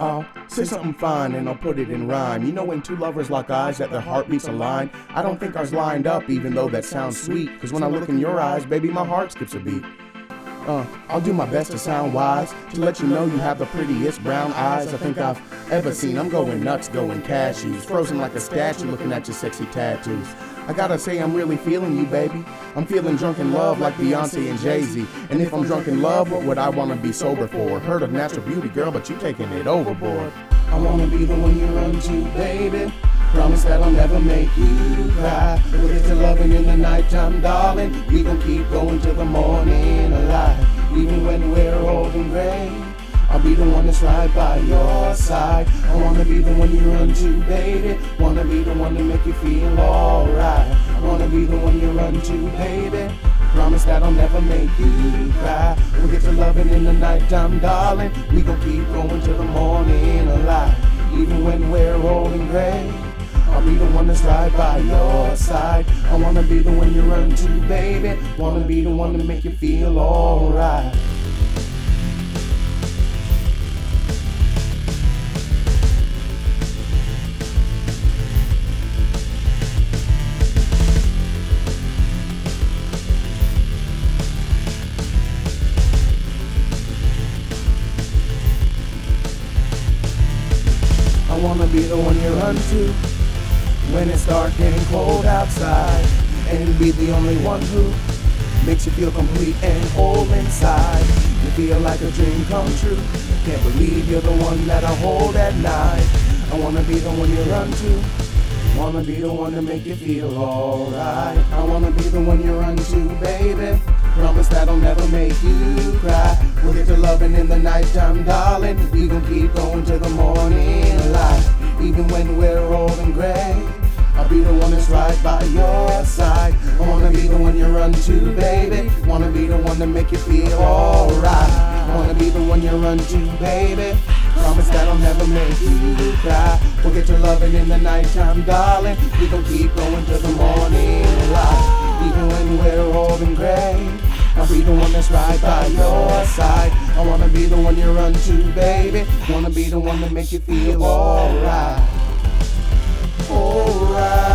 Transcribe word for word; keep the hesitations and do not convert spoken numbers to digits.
Uh, say something fine and I'll put it in rhyme. You know when two lovers lock eyes that their heartbeats align? I don't think ours lined up, even though that sounds sweet. Cause when I look in your eyes, baby, my heart skips a beat. Uh, I'll do my best to sound wise, to let you know you have the prettiest brown eyes I think I've ever seen. I'm going nuts, going cashews, frozen like a statue looking at your sexy tattoos. I gotta say I'm really feeling you, baby. I'm feeling drunk in love like Beyonce and Jay-Z. And if I'm drunk in love, what would I wanna be sober for? Heard of natural beauty, girl, but you taking it overboard. I wanna be the one you run to, baby. Promise that I'll never make you cry. We'll get to loving in the nighttime, darling. We gon' keep going till the morning alive. Even when we're old and gray, I'll be the one that's right by your side. I wanna be the one you run to, baby. Wanna be the one to make you feel alright. I wanna be the one you run to, baby. Promise that I'll never make you cry. We'll get to loving in the nighttime, darling. We gon' keep going till the morning alive. Even when we're old and gray, I'll be the one that's right by your side. I wanna be the one you run to, baby. Wanna be the one to make you feel alright. I wanna be the one you run to when it's dark and cold outside, and be the only one who makes you feel complete and whole inside. You feel like a dream come true. Can't believe you're the one that I hold at night. I wanna be the one you run to. Wanna be the one to make you feel alright. I wanna be the one you run to, baby. Promise that I'll never make you cry. We'll get to loving in the nighttime, darling. We gon' keep going till the morning light. Even when we're old and gray, I'll be the one that's right by your side. I wanna be the one you run to, baby. Wanna be the one to make you feel alright. I wanna be the one you run to, baby. Promise that I'll never make you cry. We'll get your loving in the nighttime, darling. We gon' keep going till the morning light. Even when we're old and gray, I'll be the one that's right by your side. I wanna be the one you run to, baby. Wanna be the one that make you feel alright. Alright.